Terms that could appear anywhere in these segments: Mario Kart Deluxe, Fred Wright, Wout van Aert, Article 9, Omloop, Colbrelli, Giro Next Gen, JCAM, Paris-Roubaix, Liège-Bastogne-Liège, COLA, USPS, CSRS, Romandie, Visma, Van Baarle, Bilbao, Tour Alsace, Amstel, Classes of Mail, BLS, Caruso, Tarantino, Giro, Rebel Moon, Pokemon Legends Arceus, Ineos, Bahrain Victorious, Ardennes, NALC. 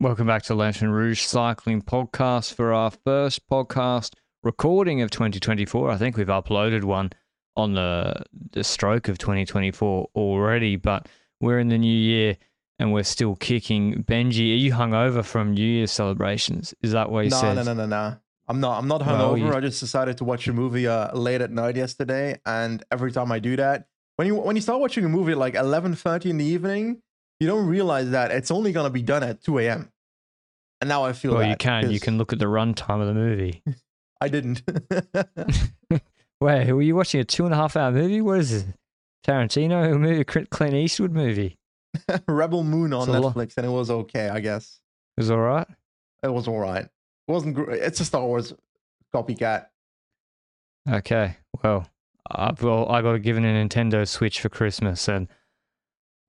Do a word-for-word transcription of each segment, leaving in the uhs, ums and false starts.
Welcome back to Lanterne Rouge Cycling Podcast for our first podcast recording of twenty twenty-four. I think we've uploaded one on the, the stroke of twenty twenty-four already, but we're in the new year and we're still kicking. Benji, are you hungover from New Year's celebrations? Is that what you no, said? No, no, no, no, no. I'm not, I'm not hungover. Well, you... I just decided to watch a movie uh, late at night yesterday, and every time I do that, when you when you start watching a movie at like eleven thirty in the evening, you don't realize that it's only going to be done at two a.m. And now I feel well, that. Well, you can. Cause... You can look at the runtime of the movie. I didn't. Wait, were you watching a two and a half hour movie? What is this? Tarantino movie? Clint Eastwood movie? Rebel Moon on Netflix, lot. And it was okay, I guess. It was all right? It was all right. It wasn't great. It's a Star Wars copycat. Okay. Well, I, well, I got given a Nintendo Switch for Christmas, and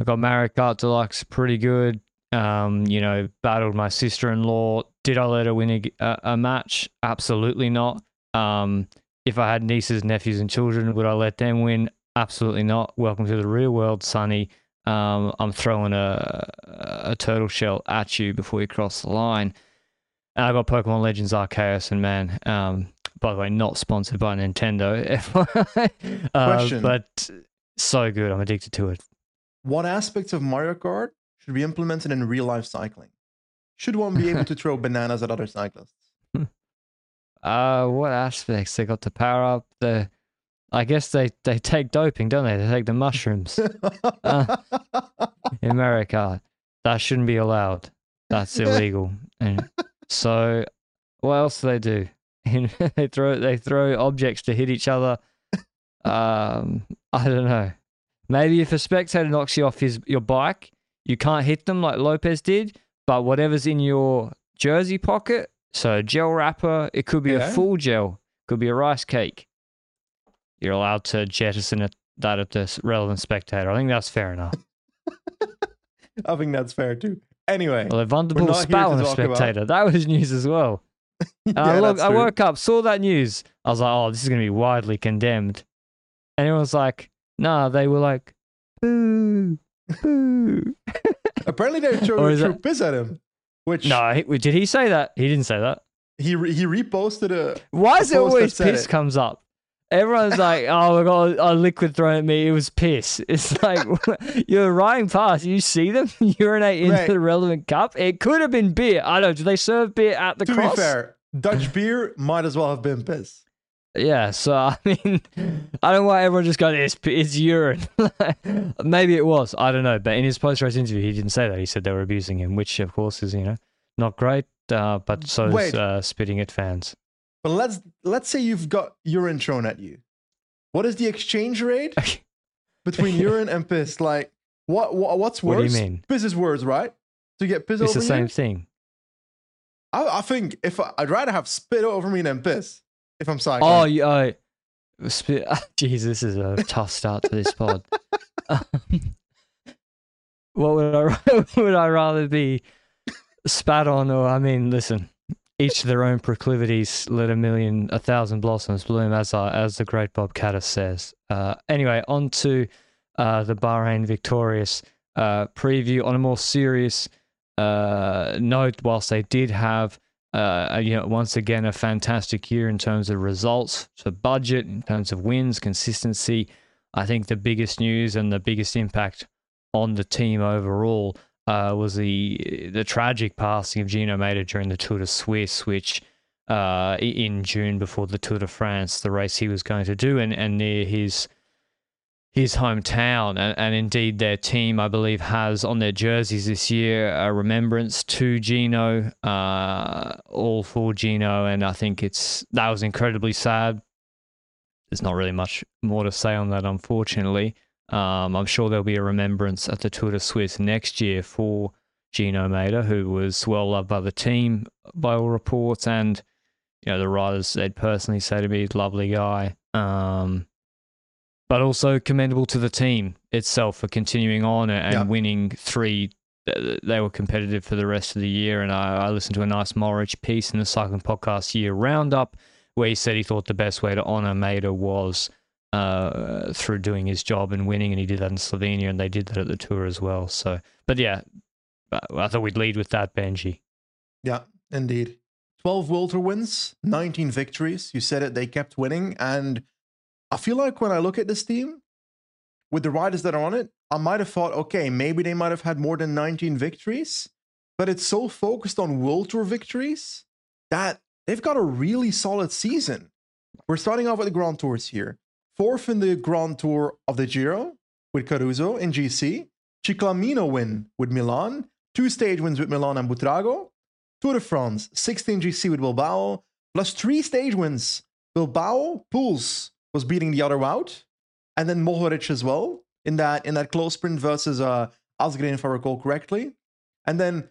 I got Mario Kart Deluxe, pretty good. Um, you know, battled my sister-in-law. Did I let her win a, a match? Absolutely not. Um, if I had nieces, nephews, and children, would I let them win? Absolutely not. Welcome to the real world, Sonny. Um, I'm throwing a, a turtle shell at you before you cross the line. And I got Pokemon Legends Arceus, and man, um, by the way, not sponsored by Nintendo. F Y I. uh, Question. But so good. I'm addicted to it. What aspects of Mario Kart should be implemented in real-life cycling? Should one be able to throw bananas at other cyclists? Uh, what aspects? They got to power up the... I guess they, they take doping, don't they? They take the mushrooms. uh, in Mario Kart. That shouldn't be allowed. That's illegal. And so, what else do they do? they throw they throw objects to hit each other. Um, I don't know. Maybe if a spectator knocks you off his, your bike, you can't hit them like Lopez did, but whatever's in your jersey pocket, so a gel wrapper, it could be yeah. a full gel, could be a rice cake. You're allowed to jettison it, that at the relevant spectator. I think that's fair enough. I think that's fair too. Anyway. Well, Van der Poel spat on a spectator. About... That was news as well. yeah, I, look, I woke up, saw that news. I was like, oh, this is going to be widely condemned. And it was like, no, they were like, boo, boo. Apparently they threw, threw piss at him. Which no, he, did he say that? He didn't say that. He re, he reposted a. Why is a it always piss it. comes up? Everyone's like, oh, we got a liquid thrown at me. It was piss. It's like, you're riding past. You see them urinate into right. the relevant cup. It could have been beer. I don't know. Do they serve beer at the to cross? To be fair, Dutch beer might as well have been piss. Yeah, so I mean, I don't want everyone just going, it's, it's urine. Maybe it was, I don't know. But in his post-race interview, he didn't say that. He said they were abusing him, which of course is, you know, not great, uh, but so is uh, spitting at fans. But let's let's say you've got urine thrown at you. What is the exchange rate between urine and piss? Like, what, what what's worse? What do you mean? Piss is worse, right? To get piss it's over you? It's the same thing. I, I think if I, I'd rather have spit over me than piss. If I'm cycling. Oh, yeah. Jeez, oh, this is a tough start to this pod. um, what would I would I rather be spat on or, I mean, listen, each their own proclivities, let a million, a thousand blossoms bloom, as I, as the great Bob Caddis says. Uh, anyway, on to uh, the Bahrain Victorious uh, preview. On a more serious uh, note, whilst they did have Uh, you know, once again, a fantastic year in terms of results, for budget, in terms of wins, consistency. I think the biggest news and the biggest impact on the team overall uh, was the the tragic passing of Gino Mäder during the Tour de Suisse, which uh, in June before the Tour de France, the race he was going to do, and, and near his his hometown. And, and indeed, their team, I believe, has on their jerseys this year a remembrance to Gino, uh, all for Gino. And I think it's that was incredibly sad. There's not really much more to say on that, unfortunately. Um, I'm sure there'll be a remembrance at the Tour de Suisse next year for Gino Mäder, who was well loved by the team, by all reports, and you know the riders they'd personally say to me, lovely guy. Um, but also commendable to the team itself for continuing on and yeah. winning three. They were competitive for the rest of the year, and I, I listened to a nice Mohoric piece in the Cycling Podcast Year Roundup where he said he thought the best way to honour Mäder was uh, through doing his job and winning, and he did that in Slovenia, and they did that at the Tour as well. So, but yeah, I thought we'd lead with that, Benji. Yeah, indeed. twelve Vuelta wins, nineteen victories. You said it, they kept winning, and I feel like when I look at this team, with the riders that are on it, I might have thought, okay, maybe they might have had more than nineteen victories, but it's so focused on World Tour victories that they've got a really solid season. We're starting off with the Grand Tours here. Fourth in the Grand Tour of the Giro with Caruso in G C. Ciclamino win with Milan. Two stage wins with Milan and Butrago. Tour de France, sixteen G C with Bilbao. Plus three stage wins. Bilbao, Pouls was beating the other out. And then Mohoric as well in that in that close sprint versus uh, Asgreen, if I recall correctly. And then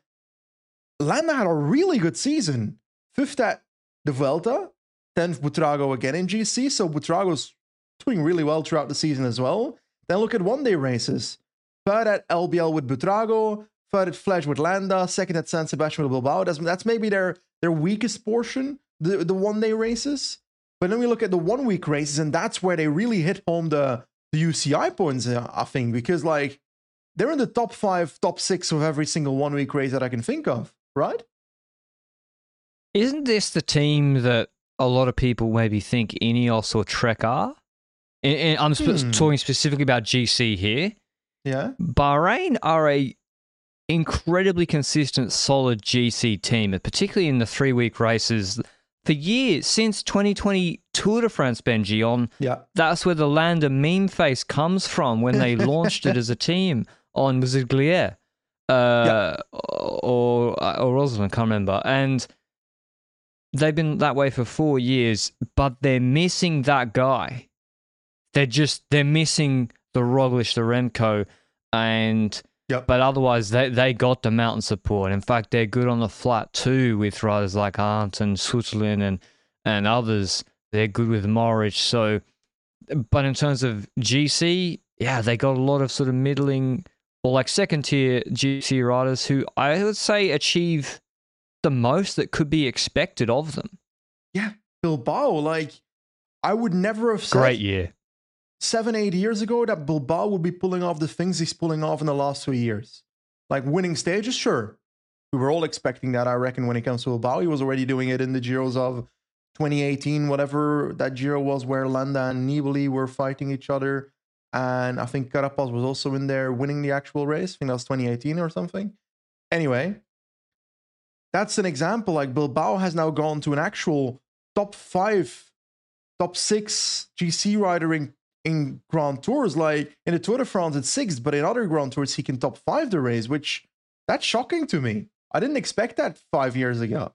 Landa had a really good season. Fifth at the Vuelta, tenth Butrago again in G C. So Butrago's doing really well throughout the season as well. Then look at one-day races. Third at L B L with Butrago. Third at Flesch with Landa. Second at San Sebastian with Bilbao. That's, that's maybe their, their weakest portion, the, the one-day races. But then we look at the one-week races, and that's where they really hit home the, the U C I points, I think, because, like, they're in the top five, top six of every single one-week race that I can think of, right? Isn't this the team that a lot of people maybe think Ineos or Trek are? And, and I'm sp- hmm. talking specifically about G C here. Yeah. Bahrain are a incredibly consistent, solid G C team, particularly in the three-week races. For years, since twenty twenty Tour de France, Benji, on, yeah. that's where the Landa meme face comes from when they launched it as a team on, was it Glier? Uh, yeah. Or, or Rosalind, I can't remember. And they've been that way for four years, but they're missing that guy. They're just, they're missing the Roglic, the Remco, and... Yep. But otherwise, they, they got the mountain support. In fact, they're good on the flat too with riders like Arndt and Sutlin and, and others. They're good with Mohoric. So, but in terms of G C, yeah, they got a lot of sort of middling or like second-tier G C riders who I would say achieve the most that could be expected of them. Yeah, Bilbao, like I would never have said... Great year. Seven, eight years ago, that Bilbao would be pulling off the things he's pulling off in the last two years. Like winning stages, sure. We were all expecting that, I reckon, when it comes to Bilbao. He was already doing it in the Giros of twenty eighteen, whatever that Giro was, where Landa and Nibali were fighting each other. And I think Carapaz was also in there winning the actual race. I think that was twenty eighteen or something. Anyway, that's an example. Like Bilbao has now gone to an actual top five, top six G C rider in in Grand Tours, like in the Tour de France it's sixth, but in other Grand Tours he can top five the race, which that's shocking to me. I didn't expect that five years ago.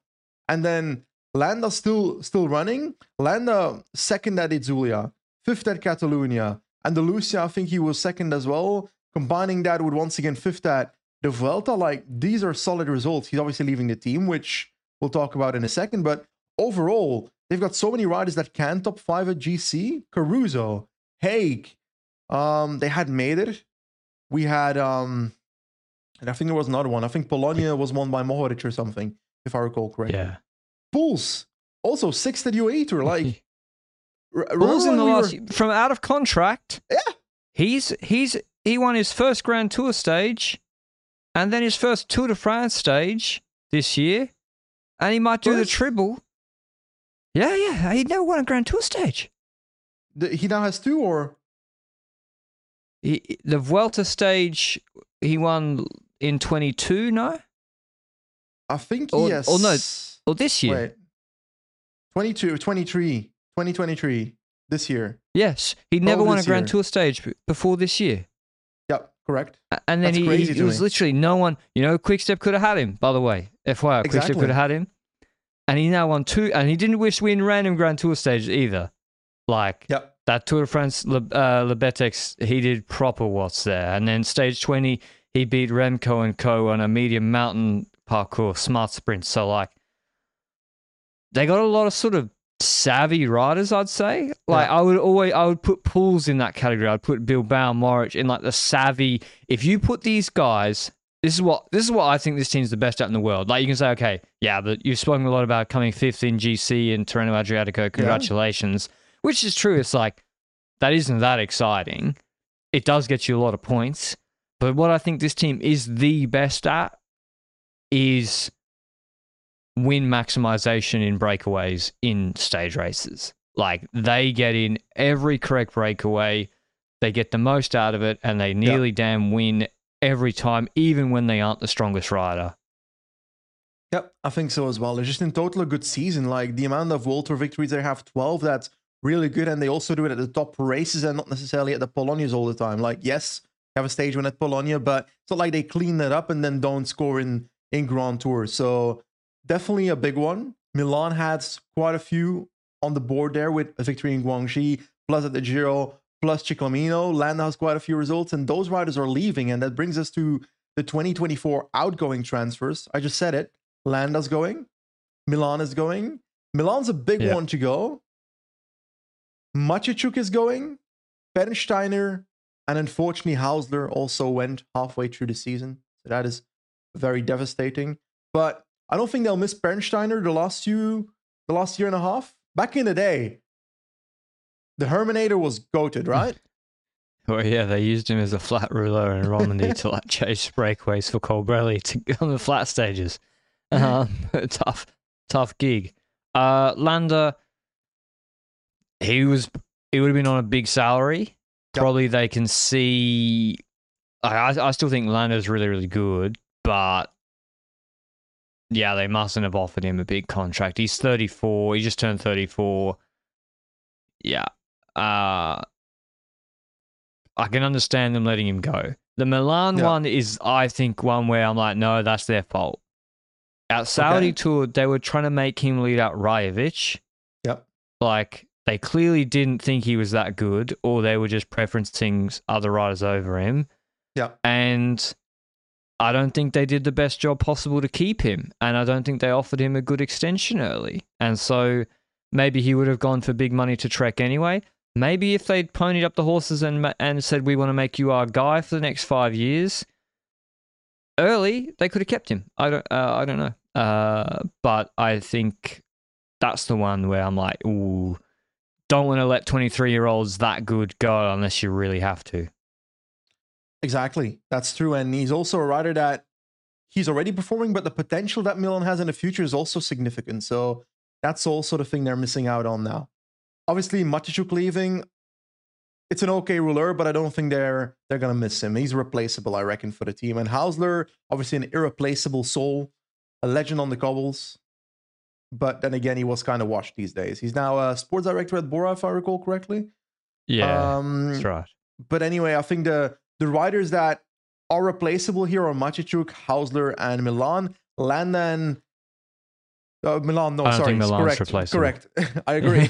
And then Landa still still running. Landa second at Itzulia, fifth at Catalunya, Andalusia I think he was second as well, combining that with once again fifth at the Vuelta. Like these are solid results. He's obviously leaving the team, which we'll talk about in a second, but overall they've got so many riders that can top five at G C. Caruso, Haig, um, they had Mäder. We had, um, and I think there was another one. I think Polonia was won by Mohoric or something, if I recall correctly. Yeah. Pouls, also sixth at U A E Tour. Like, Pouls in the we last were... from out of contract. Yeah, he's he's he won his first Grand Tour stage, and then his first Tour de France stage this year, and he might do Pouls. The triple. Yeah, yeah, he never won a Grand Tour stage. The, he now has two, or he, the Vuelta stage he won in twenty-two. No, I think or, yes. Or no, or this year. Wait. twenty-two, twenty-three, twenty twenty-three This year. Yes, he never oh, won a Grand year. Tour stage before this year. Yep, correct. And then That's he, he, he was literally no one. You know, Quickstep could have had him. By the way, F Y I, exactly. Quickstep could have had him. And he now won two, and he didn't wish to win random Grand Tour stages either. Like, yep. That Tour de France, Le, uh, Lebetex, he did proper watts there. And then stage twenty, he beat Remco and co on a medium mountain parkour smart sprint. So, like, they got a lot of sort of savvy riders, I'd say. Like, yeah. I would always, I would put Pools in that category. I'd put Bilbao and Mohoric in, like, the savvy. If you put these guys, this is what, this is what I think this team's the best at in the world. Like, you can say, okay, yeah, but you've spoken a lot about coming fifth in G C and Tirreno Adriatico. Congratulations. Yeah. Which is true. It's like, that isn't that exciting. It does get you a lot of points. But what I think this team is the best at is win maximization in breakaways in stage races. Like, they get in every correct breakaway, they get the most out of it, and they nearly yep. damn win every time, even when they aren't the strongest rider. Yep, I think so as well. It's just in total a good season. Like, the amount of World Tour victories they have, twelve, that's really good, and they also do it at the top races and not necessarily at the Polonias all the time. Like, yes, you have a stage win at Polonia, but it's not like they clean that up and then don't score in, in Grand Tour. So definitely a big one. Milan had quite a few on the board there with a victory in Guangxi, plus at the Giro, plus Ciclamino. Landa has quite a few results, and those riders are leaving, and that brings us to the twenty twenty-four outgoing transfers. I just said it. Landa's going. Milan is going. Milan's a big yeah. one to go. Maciejczuk is going, Pernsteiner, and unfortunately Hausler also went halfway through the season. So that is very devastating. But I don't think they'll miss Pernsteiner the last few, the last year and a half. Back in the day, the Herminator was goated, right? Well, yeah, they used him as a flat ruler in Romandie to like chase breakaways for Colbrelli to, on the flat stages. Um, tough, tough gig. Uh, Landa... He was. He would have been on a big salary. Probably they can see. I I still think Landa's really really good, but yeah, they mustn't have offered him a big contract. He's thirty-four. He just turned thirty-four. Yeah. Uh, I can understand them letting him go. The Milan yeah. one is, I think, one where I'm like, no, that's their fault. At Saudi okay. Tour, they were trying to make him lead out Rajevic. Yep. Like. They clearly didn't think he was that good, or they were just preferencing other riders over him. Yeah. And I don't think they did the best job possible to keep him. And I don't think they offered him a good extension early. And so maybe he would have gone for big money to Trek anyway. Maybe if they'd ponied up the horses and and said, we want to make you our guy for the next five years, early, they could have kept him. I don't, uh, I don't know. Uh, but I think that's the one where I'm like, ooh, don't want to let twenty-three-year-olds that good go unless you really have to. Exactly. That's true. And he's also a rider that he's already performing, but the potential that Milan has in the future is also significant. So that's also the thing they're missing out on now. Obviously, Maciejczuk leaving, it's an okay ruler, but I don't think they're they're going to miss him. He's replaceable, I reckon, for the team. And Hausler, obviously an irreplaceable soul, a legend on the cobbles. But then again, he was kind of washed these days. He's now a sports director at Bora, if I recall correctly. Yeah, um, that's right. But anyway, I think the, the riders that are replaceable here are Maciejczuk, Hausler, and Milan. Landa and... Uh, Milan, no, I don't sorry. Think Milan's correct. Correct. I agree.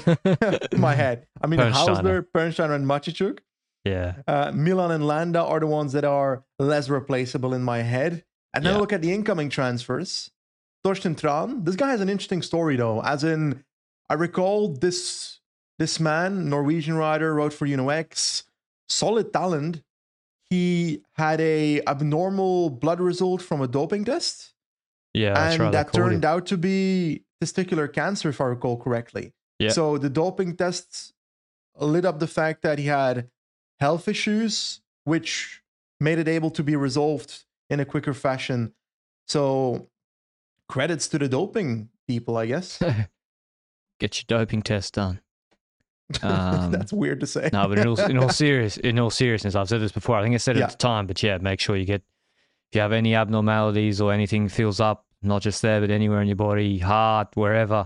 My head. I mean, Hausler, Pernsteiner, and Maciejczuk. Yeah. Uh, Milan and Landa are the ones that are less replaceable in my head. And then yeah. look at the incoming transfers. Torsten Tran. This guy has an interesting story, though. As in, I recall this this man, Norwegian rider, rode for UNOX. Solid talent. He had a abnormal blood result from a doping test. Yeah, that's right. And that turned out to be testicular cancer, if I recall correctly. Yeah. So the doping tests lit up the fact that he had health issues, which made it able to be resolved in a quicker fashion. So... credits to the doping people, I guess. Get your doping test done. Um, That's weird to say. No, but in all, in all serious, in all seriousness, I've said this before. I think I said it yeah. at the time, but yeah, make sure you get, if you have any abnormalities or anything fills up, not just there, but anywhere in your body, heart, wherever,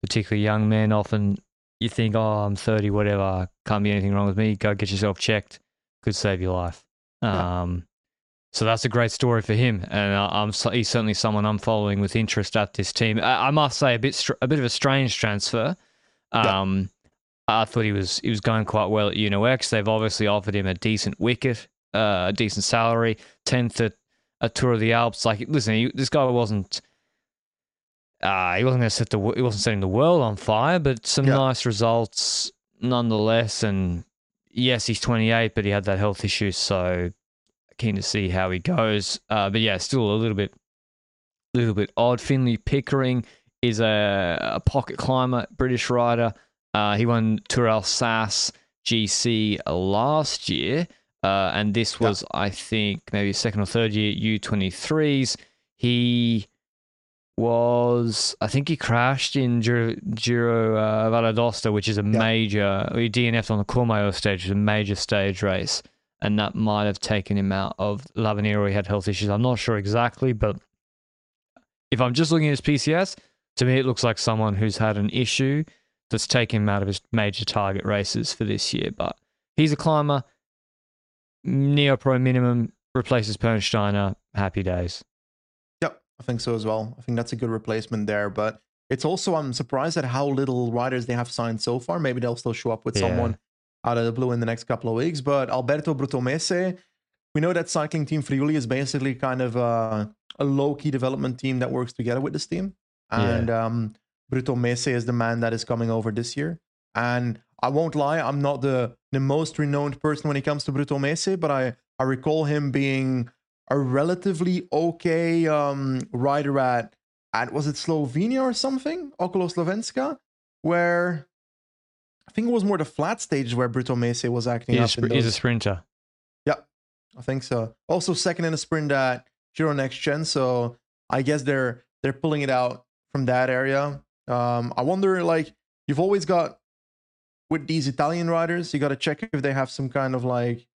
particularly young men, often you think, oh, I'm thirty, whatever, can't be anything wrong with me. Go get yourself checked. Could save your life. Yeah. Um, So that's a great story for him, and I'm he's certainly someone I'm following with interest at this team. I, I must say, a bit a bit of a strange transfer. Um, I thought he was he was going quite well at UNOX. They've obviously offered him a decent wicket, uh, a decent salary, tenth at a Tour of the Alps. Like, listen, he, this guy wasn't uh, he wasn't going to set the he wasn't setting the world on fire, but some yeah. nice results nonetheless. And yes, he's twenty-eight, but he had that health issue, so keen to see how he goes. Uh, but yeah, still a little bit, little bit odd. Finley Pickering is a, a pocket climber, British rider. Uh, he won Tour Alsace G C last year, uh, and this was, yeah. I think, maybe second or third year U twenty-threes. He was, I think, he crashed in Giro, Giro uh, Valladosta, which is a yeah. major. He D N F'd on the Courmayeur stage, which is a major stage race, and that might have taken him out of L'Avenir. He had health issues. I'm not sure exactly, but if I'm just looking at his P C S, to me it looks like someone who's had an issue that's taken him out of his major target races for this year. But he's a climber, neo-pro minimum, replaces Pernsteiner, happy days. Yep, I think so as well. I think that's a good replacement there. But it's also, I'm surprised at how little riders they have signed so far. Maybe they'll still show up with yeah. someone out of the blue in the next couple of weeks. But Alberto Brutomese, we know that cycling team Friuli is basically kind of a, a low-key development team that works together with this team. And yeah. um, Brutomese is the man that is coming over this year. And I won't lie, I'm not the, the most renowned person when it comes to Brutomese, but I, I recall him being a relatively okay um, rider at, at, was it Slovenia or something? Okolo Slovenska, where I think it was more the flat stages where Brutomese was acting he's up. A he's a sprinter. Yeah, I think so. Also second in a sprint at Giro Next Gen, so I guess they're they're pulling it out from that area. Um, I wonder, like, you've always got, with these Italian riders, you got to check if they have some kind of, like,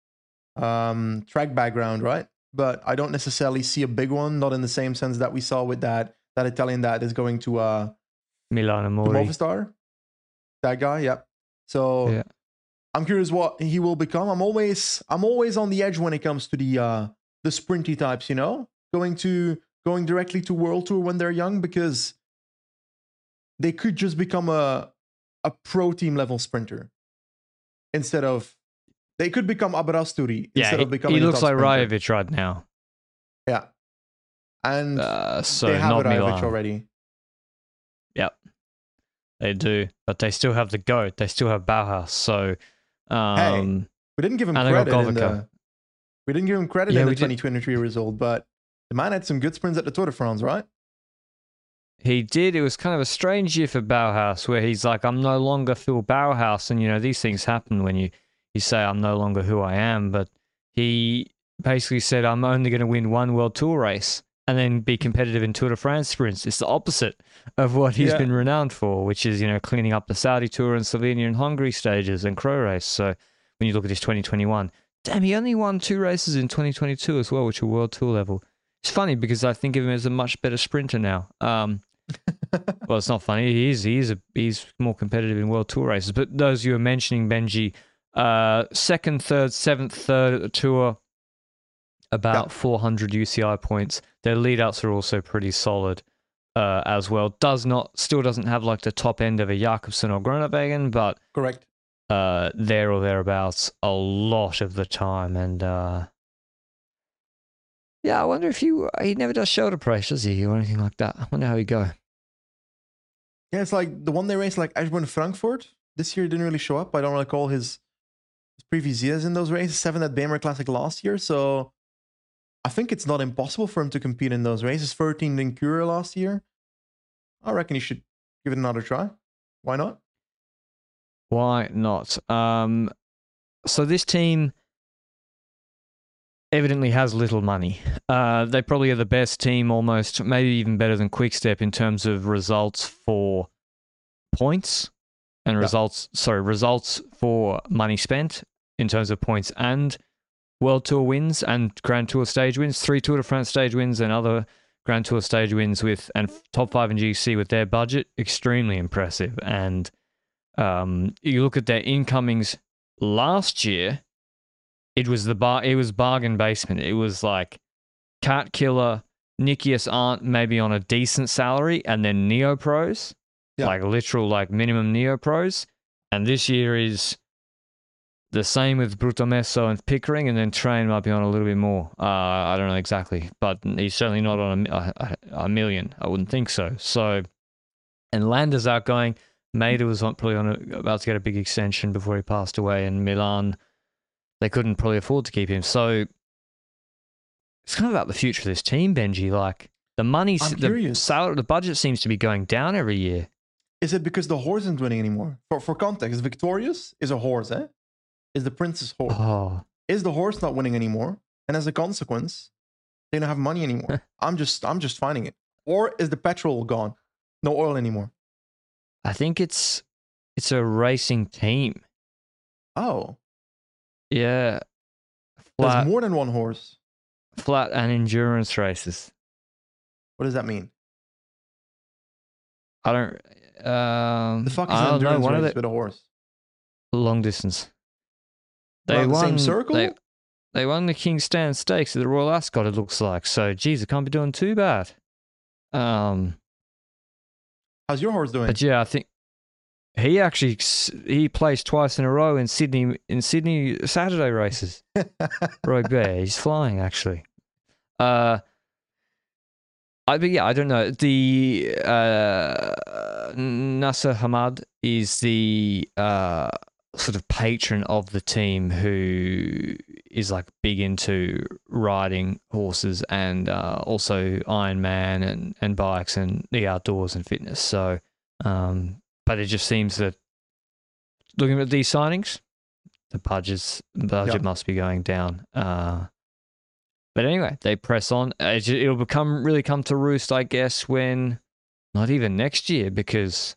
um, track background, right? But I don't necessarily see a big one, not in the same sense that we saw with that that Italian that is going to uh, Milan and Mori. Movistar. That guy, yeah. So yeah. I'm curious what he will become. I'm always I'm always on the edge when it comes to the uh, the sprinty types, you know? Going to going directly to World Tour when they're young, because they could just become a a pro team level sprinter instead of, they could become Aberasturi yeah, instead he, of becoming. He looks like sprinter. Rajevic right now. Yeah, and uh, so they have Rajevic already. Yep, they do, but they still have the goat. They still have Bauhaus. So um, hey, we didn't give him credit. In the, we didn't give him credit yeah, in the twenty twenty-three result, but the man had some good sprints at the Tour de France, right? He did. It was kind of a strange year for Bauhaus, where he's like, I'm no longer Phil Bauhaus. And, you know, these things happen when you, you say, I'm no longer who I am. But he basically said, I'm only going to win one World Tour race and then be competitive in Tour de France sprints. It's the opposite of what he's yeah. been renowned for, which is, you know, cleaning up the Saudi Tour and Slovenia and Hungary stages and Crow race. So when you look at his twenty twenty-one, damn, he only won two races in twenty twenty-two as well, which are World Tour level. It's funny because I think of him as a much better sprinter now. Um, well, it's not funny. He is, he is a, he's more competitive in World Tour races. But those you were mentioning, Benji, uh, second, third, seventh, third at the Tour, about yep. four hundred U C I points. Their lead-outs are also pretty solid uh, as well. Does not, still doesn't have like the top end of a Jakobsen or Groenewegen, but correct uh, there or thereabouts a lot of the time. And uh, yeah, I wonder if you, he never does shoulder press, does he, or anything like that? I wonder how he go. Yeah, it's like the one they race, like Ashburn Frankfurt. This year didn't really show up. I don't recall his, his previous years in those races. Seven at Bammer Classic last year. So I think it's not impossible for him to compete in those races. thirteenth in Cure last year. I reckon you should give it another try. Why not? Why not? Um, so this team evidently has little money. Uh, they probably are the best team, almost, maybe even better than Quickstep in terms of results for points and yeah. results, sorry, results for money spent in terms of points and World Tour wins and Grand Tour stage wins, three Tour de France stage wins and other Grand Tour stage wins with, and top five in G C with their budget, extremely impressive. And um, you look at their incomings last year, It was the bar. It was bargain basement. It was like Cat Killer, Nikias Arndt, maybe on a decent salary, and then Neo Pros, yeah. like literal, like minimum Neo Pros, And this year is the same with Brutomese and Pickering, and then train might be on a little bit more. Uh, I don't know exactly, but he's certainly not on a, a, a million. I wouldn't think so. So, and Landa's outgoing. Mäder was on, probably on a, about to get a big extension before he passed away, and Milan, they couldn't probably afford to keep him. So it's kind of about the future of this team, Benji. Like the money, the salary, the budget seems to be going down every year. Is it because the horse isn't winning anymore? For for context, Victorious is a horse, eh? Is the Prince's horse. Oh. Is the horse not winning anymore? And as a consequence, they don't have money anymore. I'm just I'm just finding it. Or is the petrol gone? No oil anymore. I think it's it's a racing team. Oh. Yeah. Flat, there's more than one horse. Flat and endurance races. What does that mean? I don't um the fuck is an endurance know, race the, with a horse? Long distance. They won the same circle? They, they won the King's Stand Stakes at the Royal Ascot, it looks like. So geez, I can't be doing too bad. Um How's your horse doing? But yeah, I think he actually he placed twice in a row in Sydney in Sydney Saturday races. Rogue Bear, he's flying actually. Uh, I but yeah, I don't know. The uh, Nasser Hamad is the uh, sort of patron of the team who is like big into riding horses and uh, also Ironman and, and bikes and the outdoors and fitness. So, um, but it just seems that looking at these signings, the budgets, budget yep. must be going down. Uh, but anyway, they press on. It'll become really come to roost, I guess, when not even next year because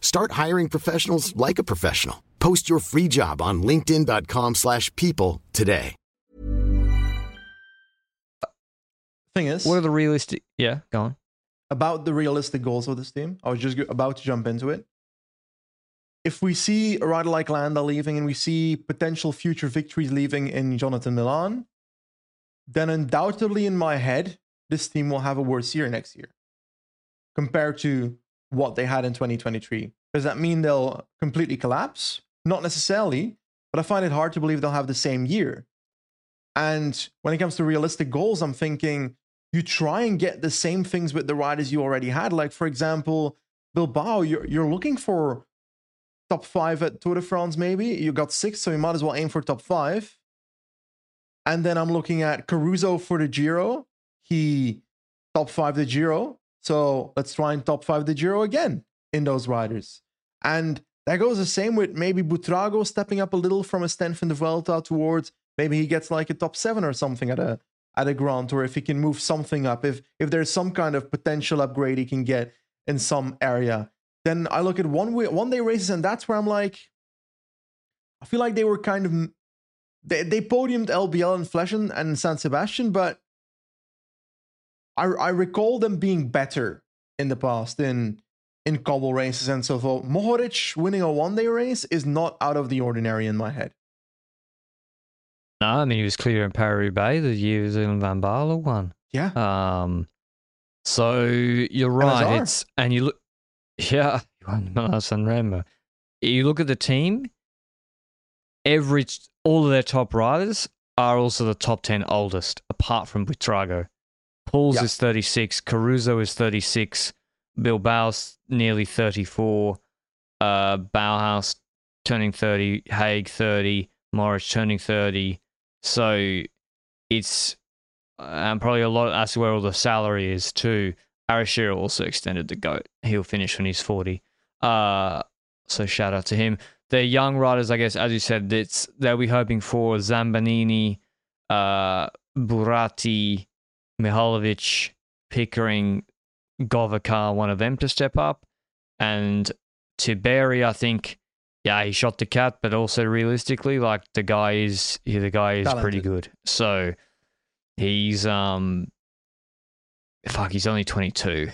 Start hiring professionals like a professional. Post your free job on linkedin dot com slash people today. Thing is, what are the realistic? Yeah, go on. About the realistic goals of this team, I was just about to jump into it. If we see a rider like Landa leaving, and we see potential future victories leaving in Jonathan Milan, then undoubtedly in my head, this team will have a worse year next year compared to what they had in twenty twenty-three. Does that mean they'll completely collapse? Not necessarily, but I find it hard to believe they'll have the same year. And when it comes to realistic goals, I'm thinking you try and get the same things with the riders you already had. Like, for example, Bilbao, you're, you're looking for top five at Tour de France, maybe. You got six, so you might as well aim for top five. And then I'm looking at Caruso for the Giro. He top five the Giro. So let's try and top five the Giro again in those riders. And that goes the same with maybe Butrago stepping up a little from a tenth in the Vuelta towards maybe he gets like a top seven or something at a at a Grand Tour if he can move something up. If if there's some kind of potential upgrade he can get in some area, then I look at one way, one day races, and that's where I'm like, I feel like they were kind of they they podiumed L B L and Fleshen and San Sebastian, but I, I recall them being better in the past in in cobble races and so forth. Mohoric winning a one-day race is not out of the ordinary in my head. No, I mean, he was clear in Paris-Roubaix the year Zealand Van Barle won. Yeah. Um, so you're right. And, it's, and you look, yeah, you won Milan San Remo. You look at the team, every, all of their top riders are also the top ten oldest, apart from Butrago. Pauls yep. is thirty-six, Caruso is thirty-six, Bilbao's nearly thirty-four, uh, Bauhaus turning thirty, Haig thirty, Morris turning thirty. So it's and probably a lot. That's where all the salary is too. Arashiro also extended the goat. He'll finish when he's forty. Uh, so shout out to him. The young riders, I guess, as you said, it's they'll be hoping for Zambanini, uh, Buratti, Mihalovic, Pickering, Govakar, one of them to step up. And Tiberi, I think, yeah, he shot the cat, but also realistically, like the guy is yeah, the guy is talented. Pretty good. So he's um, fuck, he's only twenty-two.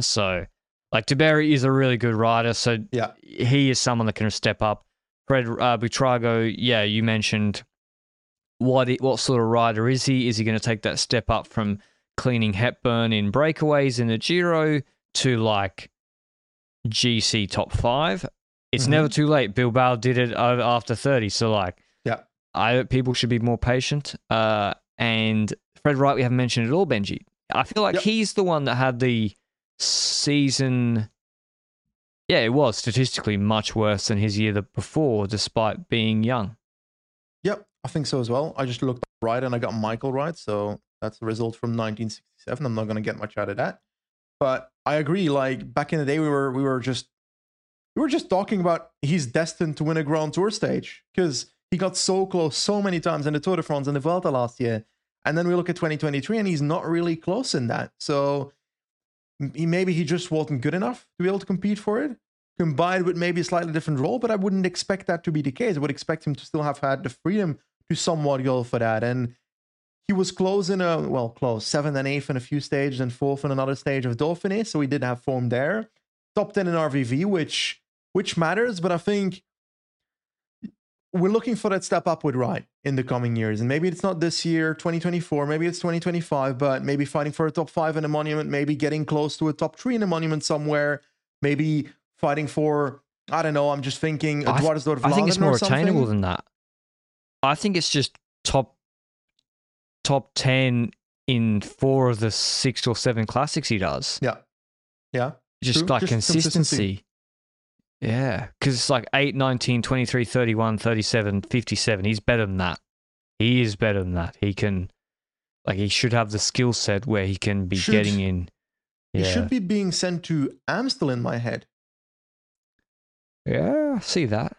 So like Tiberi is a really good rider. So yeah, he is someone that can step up. Fred uh, Butrago, yeah, you mentioned what he, what sort of rider is he? Is he going to take that step up from cleaning Hepburn in breakaways in the Giro to like G C top five? It's mm-hmm. never too late. Bilbao did it after thirty, so like, yeah, I people should be more patient. Uh, and Fred Wright, we haven't mentioned at all. Benji, I feel like yep. he's the one that had the season. Yeah, it was statistically much worse than his year before, despite being young. Yep, I think so as well. I just looked right, and I got Michael right, so that's the result from nineteen sixty-seven. I'm not going to get much out of that, but I agree. Like back in the day, we were we were just. We were just talking about he's destined to win a Grand Tour stage because he got so close so many times in the Tour de France and the Vuelta last year. And then we look at twenty twenty-three and he's not really close in that. So he, maybe he just wasn't good enough to be able to compete for it, combined with maybe a slightly different role, but I wouldn't expect that to be the case. I would expect him to still have had the freedom to somewhat go for that. And he was close in a, well, close, seventh and eighth in a few stages and fourth in another stage of Dauphiné. So he did have form there. Top ten in R V V, which... which matters, but I think we're looking for that step up with Wright in the coming years. And maybe it's not this year, twenty twenty-four, maybe it's twenty twenty-five, but maybe fighting for a top five in a monument, maybe getting close to a top three in a monument somewhere, maybe fighting for, I don't know, I'm just thinking, I, th I think it's more attainable than that. I think it's just top top ten in four of the six or seven classics he does. Yeah. Yeah. Just true. Like just consistency. consistency. Yeah, because it's like eight, nineteen, twenty-three, thirty-one, thirty-seven, fifty-seven. He's better than that. He is better than that. He can, like, he should have the skill set where he can be should. getting in. Yeah. He should be being sent to Amstel in my head. Yeah, I see that.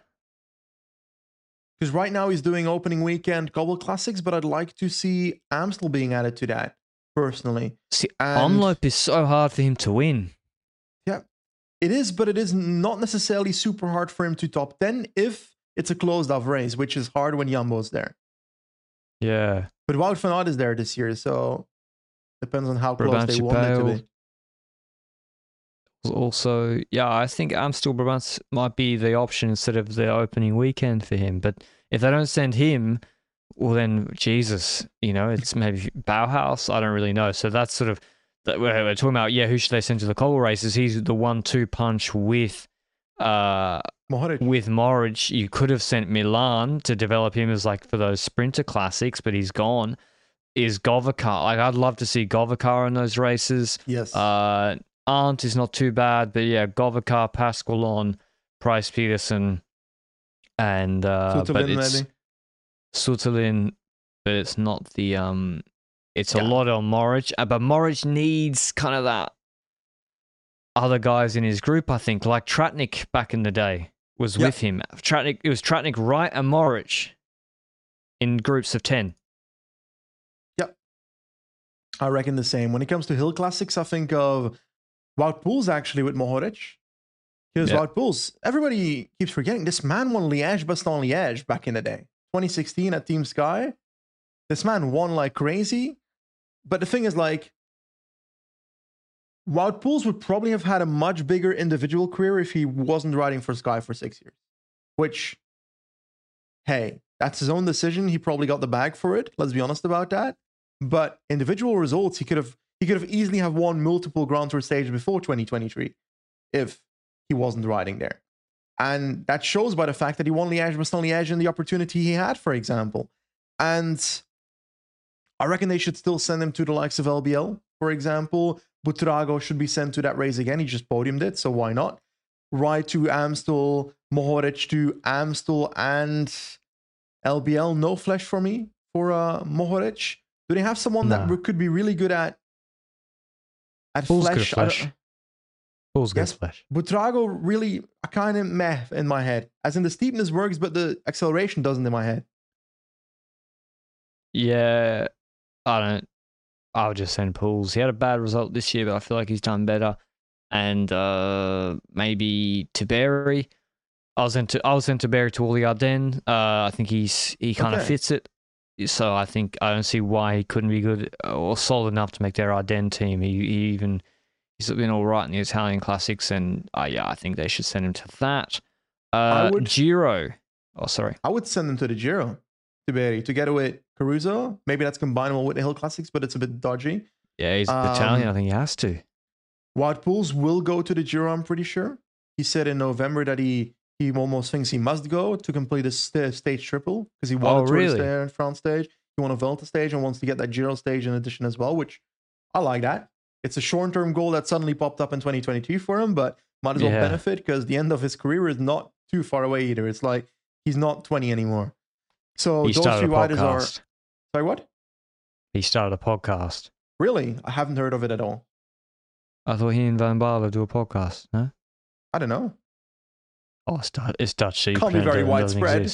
Because right now he's doing opening weekend Cobble Classics, but I'd like to see Amstel being added to that, personally. See, and Omloop is so hard for him to win. It is, but it is not necessarily super hard for him to top ten if it's a closed-off race, which is hard when Jumbo's there. Yeah. But Wout van Aert is there this year, so depends on how Brabant close they want it to be. Also, yeah, I think Amstel Brabant might be the option instead of the opening weekend for him. But if they don't send him, well, then, Jesus, you know, it's maybe Bauhaus. I don't really know. So that's sort of... that we're talking about, yeah, who should they send to the cobble races? He's the one two punch with uh, Mohoric. With Mohoric. You could have sent Milan to develop him as like for those sprinter classics, but he's gone. Is Govakar. Like, I'd love to see Govakar in those races. Yes. Uh, Arndt is not too bad, but yeah, Govakar, Pasqualon, Price-Peterson, and uh, Sutterlin, but it's Sutterlin, but it's not the... um. It's yeah. a lot on Mohoric, but Mohoric needs kind of that other guys in his group, I think, like Tratnik back in the day was yeah. with him. Tratnik, it was Tratnik, Wright, and Mohoric in groups of ten. Yep. I reckon the same. When it comes to Hill Classics, I think of Wout Poels actually with Mohoric. Here's yeah. Wout Poels. Everybody keeps forgetting this man won Liège-Bastogne-Liège back in the day. twenty sixteen at Team Sky. This man won like crazy. But the thing is, like, Wout Poels would probably have had a much bigger individual career if he wasn't riding for Sky for six years. Which, hey, that's his own decision. He probably got the bag for it. Let's be honest about that. But individual results, he could have he could have easily have won multiple Grand Tour stages before twenty twenty-three if he wasn't riding there. And that shows by the fact that he won Liège-Bastogne-Liège and the opportunity he had, for example. And I reckon they should still send him to the likes of L B L, for example. Butrago should be sent to that race again. He just podiumed it, so why not? Right to Amstel, Mohoric to Amstel and L B L. No flesh for me for uh, Mohoric. Do they have someone nah. that could be really good at at Bulls flesh? flesh. Bulls yes, flesh. Butrago really kind of meh in my head. As in the steepness works, but the acceleration doesn't in my head. Yeah. I don't, I would just send Poels. He had a bad result this year, but I feel like he's done better. And uh, maybe Tiberi. I was into I was into Berrettuli Ardennes. Uh, I think he's he kind of okay. fits it. So I think I don't see why he couldn't be good or solid enough to make their Ardennes team. He, he even he's been all right in the Italian classics, and uh, yeah, I think they should send him to that. Uh, I would, Giro. Oh, sorry. I would send him to the Giro, to Berry, together with Caruso. Maybe that's combinable with the Hill Classics, but it's a bit dodgy. Yeah, he's um, Italian. I think he has to. Wout-Poels will go to the Giro, I'm pretty sure. He said in November that he, he almost thinks he must go to complete a st- stage triple because he won oh, a Tour really? There in France stage. He won a Vuelta stage and wants to get that Giro stage in addition as well, which I like that. It's a short-term goal that suddenly popped up in twenty twenty-two for him, but might as well yeah. benefit because the end of his career is not too far away either. It's like he's not twenty anymore. So he those few riders are... Sorry, what? He started a podcast. Really? I haven't heard of it at all. I thought he and Van Baarle do a podcast, no? I don't know. Oh, it's Dutch. It's Dutch. Can't be very widespread.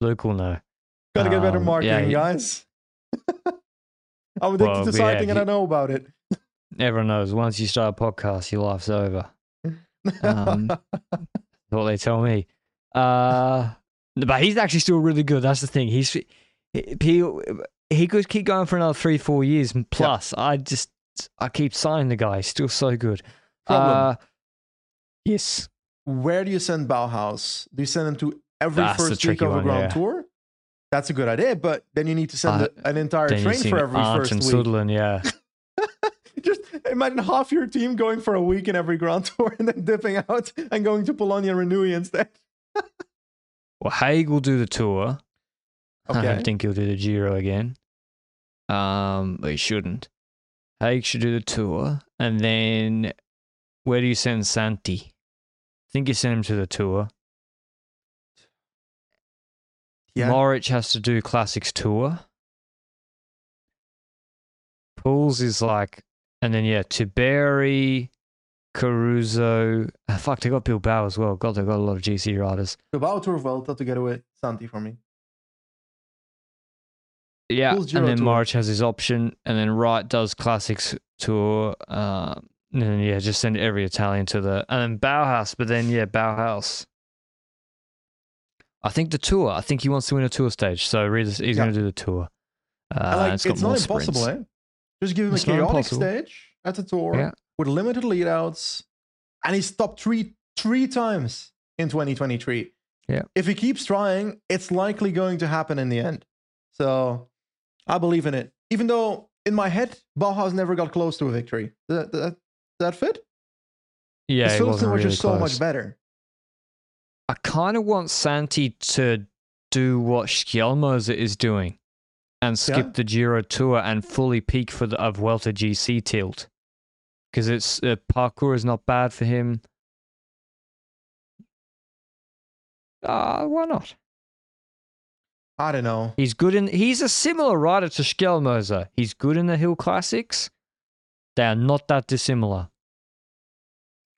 Luke will know. Got to um, get better marketing, yeah, guys. I'm addicted well, to cycling yeah, and I know about it. Everyone knows. Once you start a podcast, your life's over. Um, what they tell me. Uh, but he's actually still really good. That's the thing. He's he he could keep going for another three, four years plus. Yep. I just I keep signing the guy. He's still so good. Uh, yes. Where do you send Bauhaus? Do you send him to every That's first week of a Grand yeah. Tour? That's a good idea, but then you need to send uh, an entire train for every Arndt first and week. Sutherland, yeah. Just imagine half your team going for a week in every Grand Tour and then dipping out and going to Polonia and Renewy instead. Well, Haig will do the tour. Okay. I don't think he'll do the Giro again. Um, but he shouldn't. Haig should do the tour. And then where do you send Santi? I think you send him to the tour. Yeah. Mohoric has to do Classics tour. Pools is like... And then, yeah, Tiberi, Caruso. Oh, fuck, they got Bilbao as well. God, they got a lot of G C riders. Bilbao Tour Vuelta together with Santi for me. Yeah, and then Maric has his option. And then Wright does Classics Tour. Uh, and then, yeah, just send every Italian to the... And then Bauhaus, but then, yeah, Bauhaus. I think the tour. I think he wants to win a tour stage. So he's yeah. going to do the tour. Uh, like, it's it's not impossible, sprints. eh? Just give him it's a chaotic stage at the tour yeah. with limited leadouts, and he's top three three times in twenty twenty-three. Yeah, if he keeps trying, it's likely going to happen in the end. So I believe in it. Even though in my head, Bauhaus never got close to a victory. Does that, that, that fit? Yeah, it wasn't really close. So much better. I kind of want Santi to do what Skjelmose is doing. And skip yeah. the Giro Tour and fully peak for the of Vuelta G C tilt, because it's uh, parkour is not bad for him. Ah, uh, why not? I don't know. He's good in. He's a similar rider to Skjelmose. He's good in the Hill Classics. They are not that dissimilar.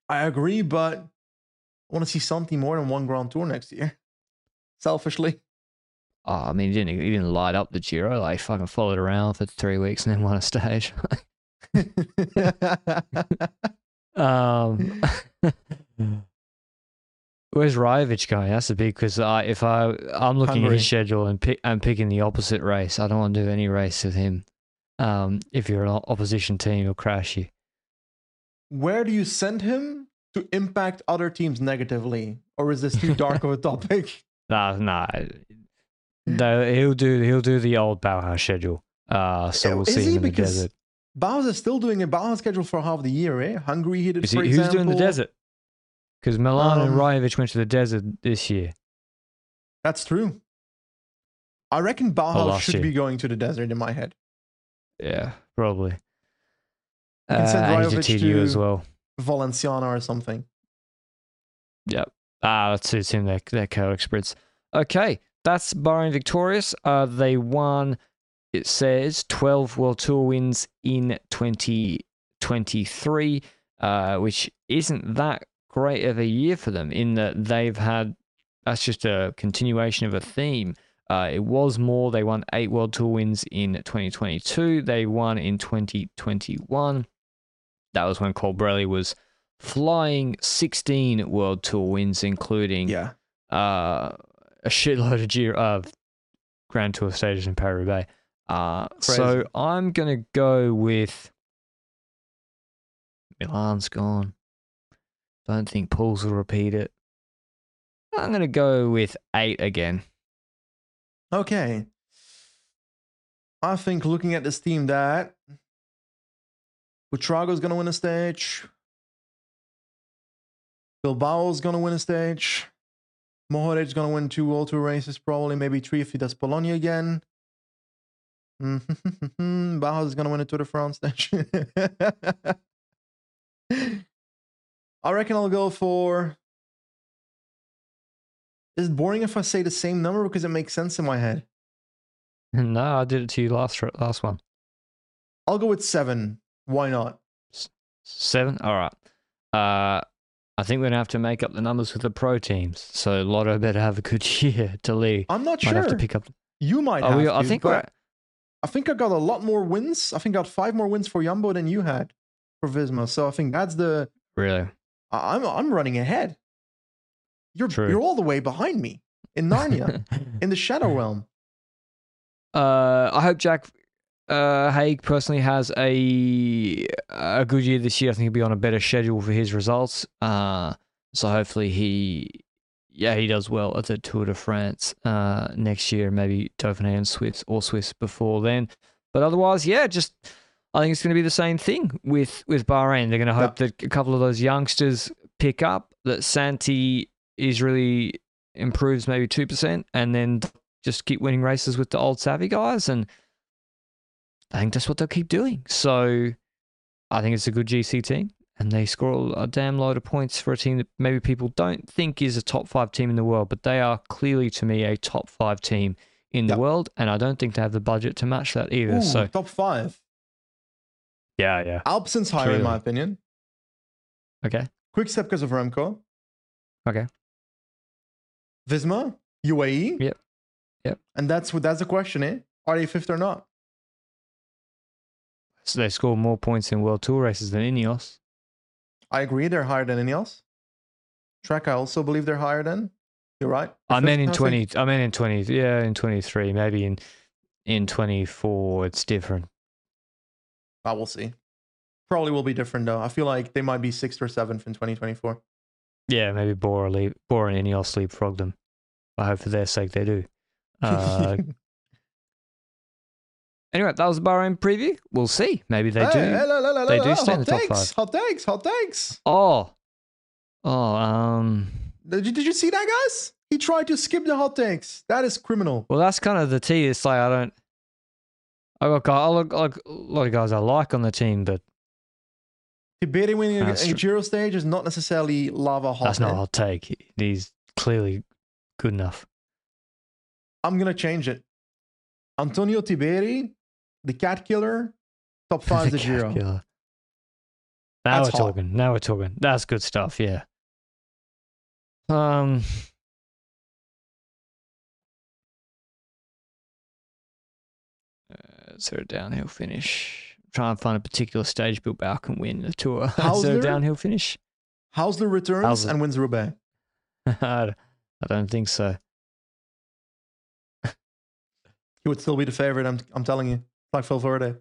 I agree, but I want to see something more than one Grand Tour next year. Selfishly. Oh, I mean, he didn't, he didn't light up the Giro. Like, fucking followed around for three weeks and then won a stage. um, where's Rajevic going? That's a big, because I, if I, I'm looking Hungary. at his schedule and pick, I'm picking the opposite race. I don't want to do any race with him. Um, if you're an opposition team, he'll crash you. Where do you send him to impact other teams negatively? Or is this too dark of a topic? Nah, nah. No, he'll do he'll do the old Bauhaus schedule. Uh, so we'll is see he him in the desert. Bauhaus is still doing a Bauhaus schedule for half the year, eh? Hungary he did, is for he, example. Who's doing the desert? Because Milan um, and Rajevic went to the desert this year. That's true. I reckon Bauhaus should year. be going to the desert in my head. Yeah, probably. Uh, and send Rajevic to as well. Valenciana or something. Yep. Ah, that suits him, that, that chaotic sprints. Okay. That's Bahrain Victorious. Uh, they won, it says, twelve World Tour wins in twenty twenty-three, uh, which isn't that great of a year for them in that they've had, that's just a continuation of a theme. Uh, it was more, they won eight World Tour wins in twenty twenty-two. They won in twenty twenty-one. That was when Colbrelli was flying sixteen World Tour wins, including yeah. uh, a shitload of Giro, uh, Grand Tour stages in Paris-Roubaix. Uh, so I'm going to go with Milan's gone. Don't think Paul's will repeat it. I'm going to go with eight again. Okay. I think looking at this team that Butrago's going to win a stage. Bilbao's going to win a stage. Mohoric's going to win two World Tour races, probably maybe three if he does Polonia again. Bauhaus is going to win a Tour de France stage. I reckon I'll go for... Is it boring if I say the same number because it makes sense in my head? No, I did it to you last last one. I'll go with seven. Why not? Seven? All right. Uh, I think we're going to have to make up the numbers for the pro teams. So Lotto better have a good year to leave. I'm not might sure. Have to pick up... You might oh, have we, to. I think we're... I think I got a lot more wins. I think I got five more wins for Jumbo than you had for Visma. So I think that's the... Really? I'm I'm running ahead. You're True. You're all the way behind me in Narnia, in the Shadow Realm. Uh, I hope Jack uh, Haig personally has a a good year this year. I think he'll be on a better schedule for his results. Uh, so hopefully he, yeah, he does well at the Tour de France uh, next year. Maybe Dauphiné and Swiss or Swiss before then. But otherwise, yeah, just. I think it's going to be the same thing with, with Bahrain. They're going to hope yeah. that a couple of those youngsters pick up, that Santi is really improves maybe two percent, and then just keep winning races with the old savvy guys. And I think that's what they'll keep doing. So I think it's a good G C team, and they score a damn load of points for a team that maybe people don't think is a top five team in the world, but they are clearly, to me, a top five team in the yeah. world, and I don't think they have the budget to match that either. Ooh, so top five. Yeah, yeah. Alpsin's higher, Truly. in my opinion. Okay. Quickstep because of Remco. Okay. Visma, U A E. Yep. Yep. And that's what that's the question, eh? Are they fifth or not? So they score more points in World Tour races than Ineos. I agree. They're higher than Ineos. Trek, I also believe they're higher than. You're right. I meant in twenty. I meant in twenty. Yeah, in twenty-three. Maybe in in twenty-four, it's different. I will see. Probably will be different though. I feel like they might be sixth or seventh in twenty twenty-four. Yeah, maybe Bora, leave, Bora and Ineos leapfrog them. I hope for their sake they do. Uh, anyway, that was the Bahrain preview. We'll see. Maybe they hey, do. Hello, hello, they hello, do stay in the top five. Hot takes. Hot takes. Oh, oh. Um. Did you, did you see that, guys? He tried to skip the hot takes. That is criminal. Well, that's kind of the tea. It's like I don't. I got I look, I look, a lot of guys I like on the team, but Tiberi winning a, a Giro stage is not necessarily lava hot. That's not a hot take. He's clearly good enough. I'm gonna change it. Antonio Tiberi, the cat killer, top five the Giro. Killer. Now That's we're hot. talking. Now we're talking. That's good stuff. Yeah. Um. So a downhill finish. Try and find a particular stage Bilbao can win the Tour. Is there a downhill finish? Hausler returns Hausler. and wins Roubaix. I don't think so. He would still be the favorite, I'm I'm telling you. Like Phil Verde.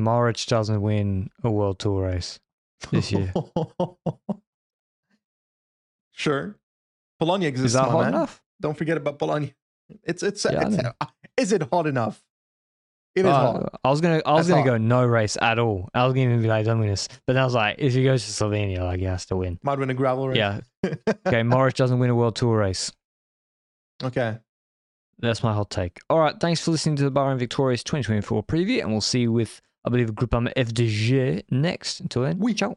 Mohoric doesn't win a World Tour race this year. Sure. Polonia exists. Is that hot man. enough? Don't forget about Polonia. It's it's, yeah, it's is it hot enough? It uh, is hot. I was gonna I was That's gonna hot. go no race at all. I was gonna even be like don't win this. But then I was like, if he goes to Slovenia, like he has to win. Might win a gravel race. Yeah. Okay, Morris doesn't win a World Tour race. Okay. That's my hot take. All right, thanks for listening to the Bahrain Victorious twenty twenty-four preview, and we'll see you with I believe Groupama F D G next. Until then, we oui. ciao.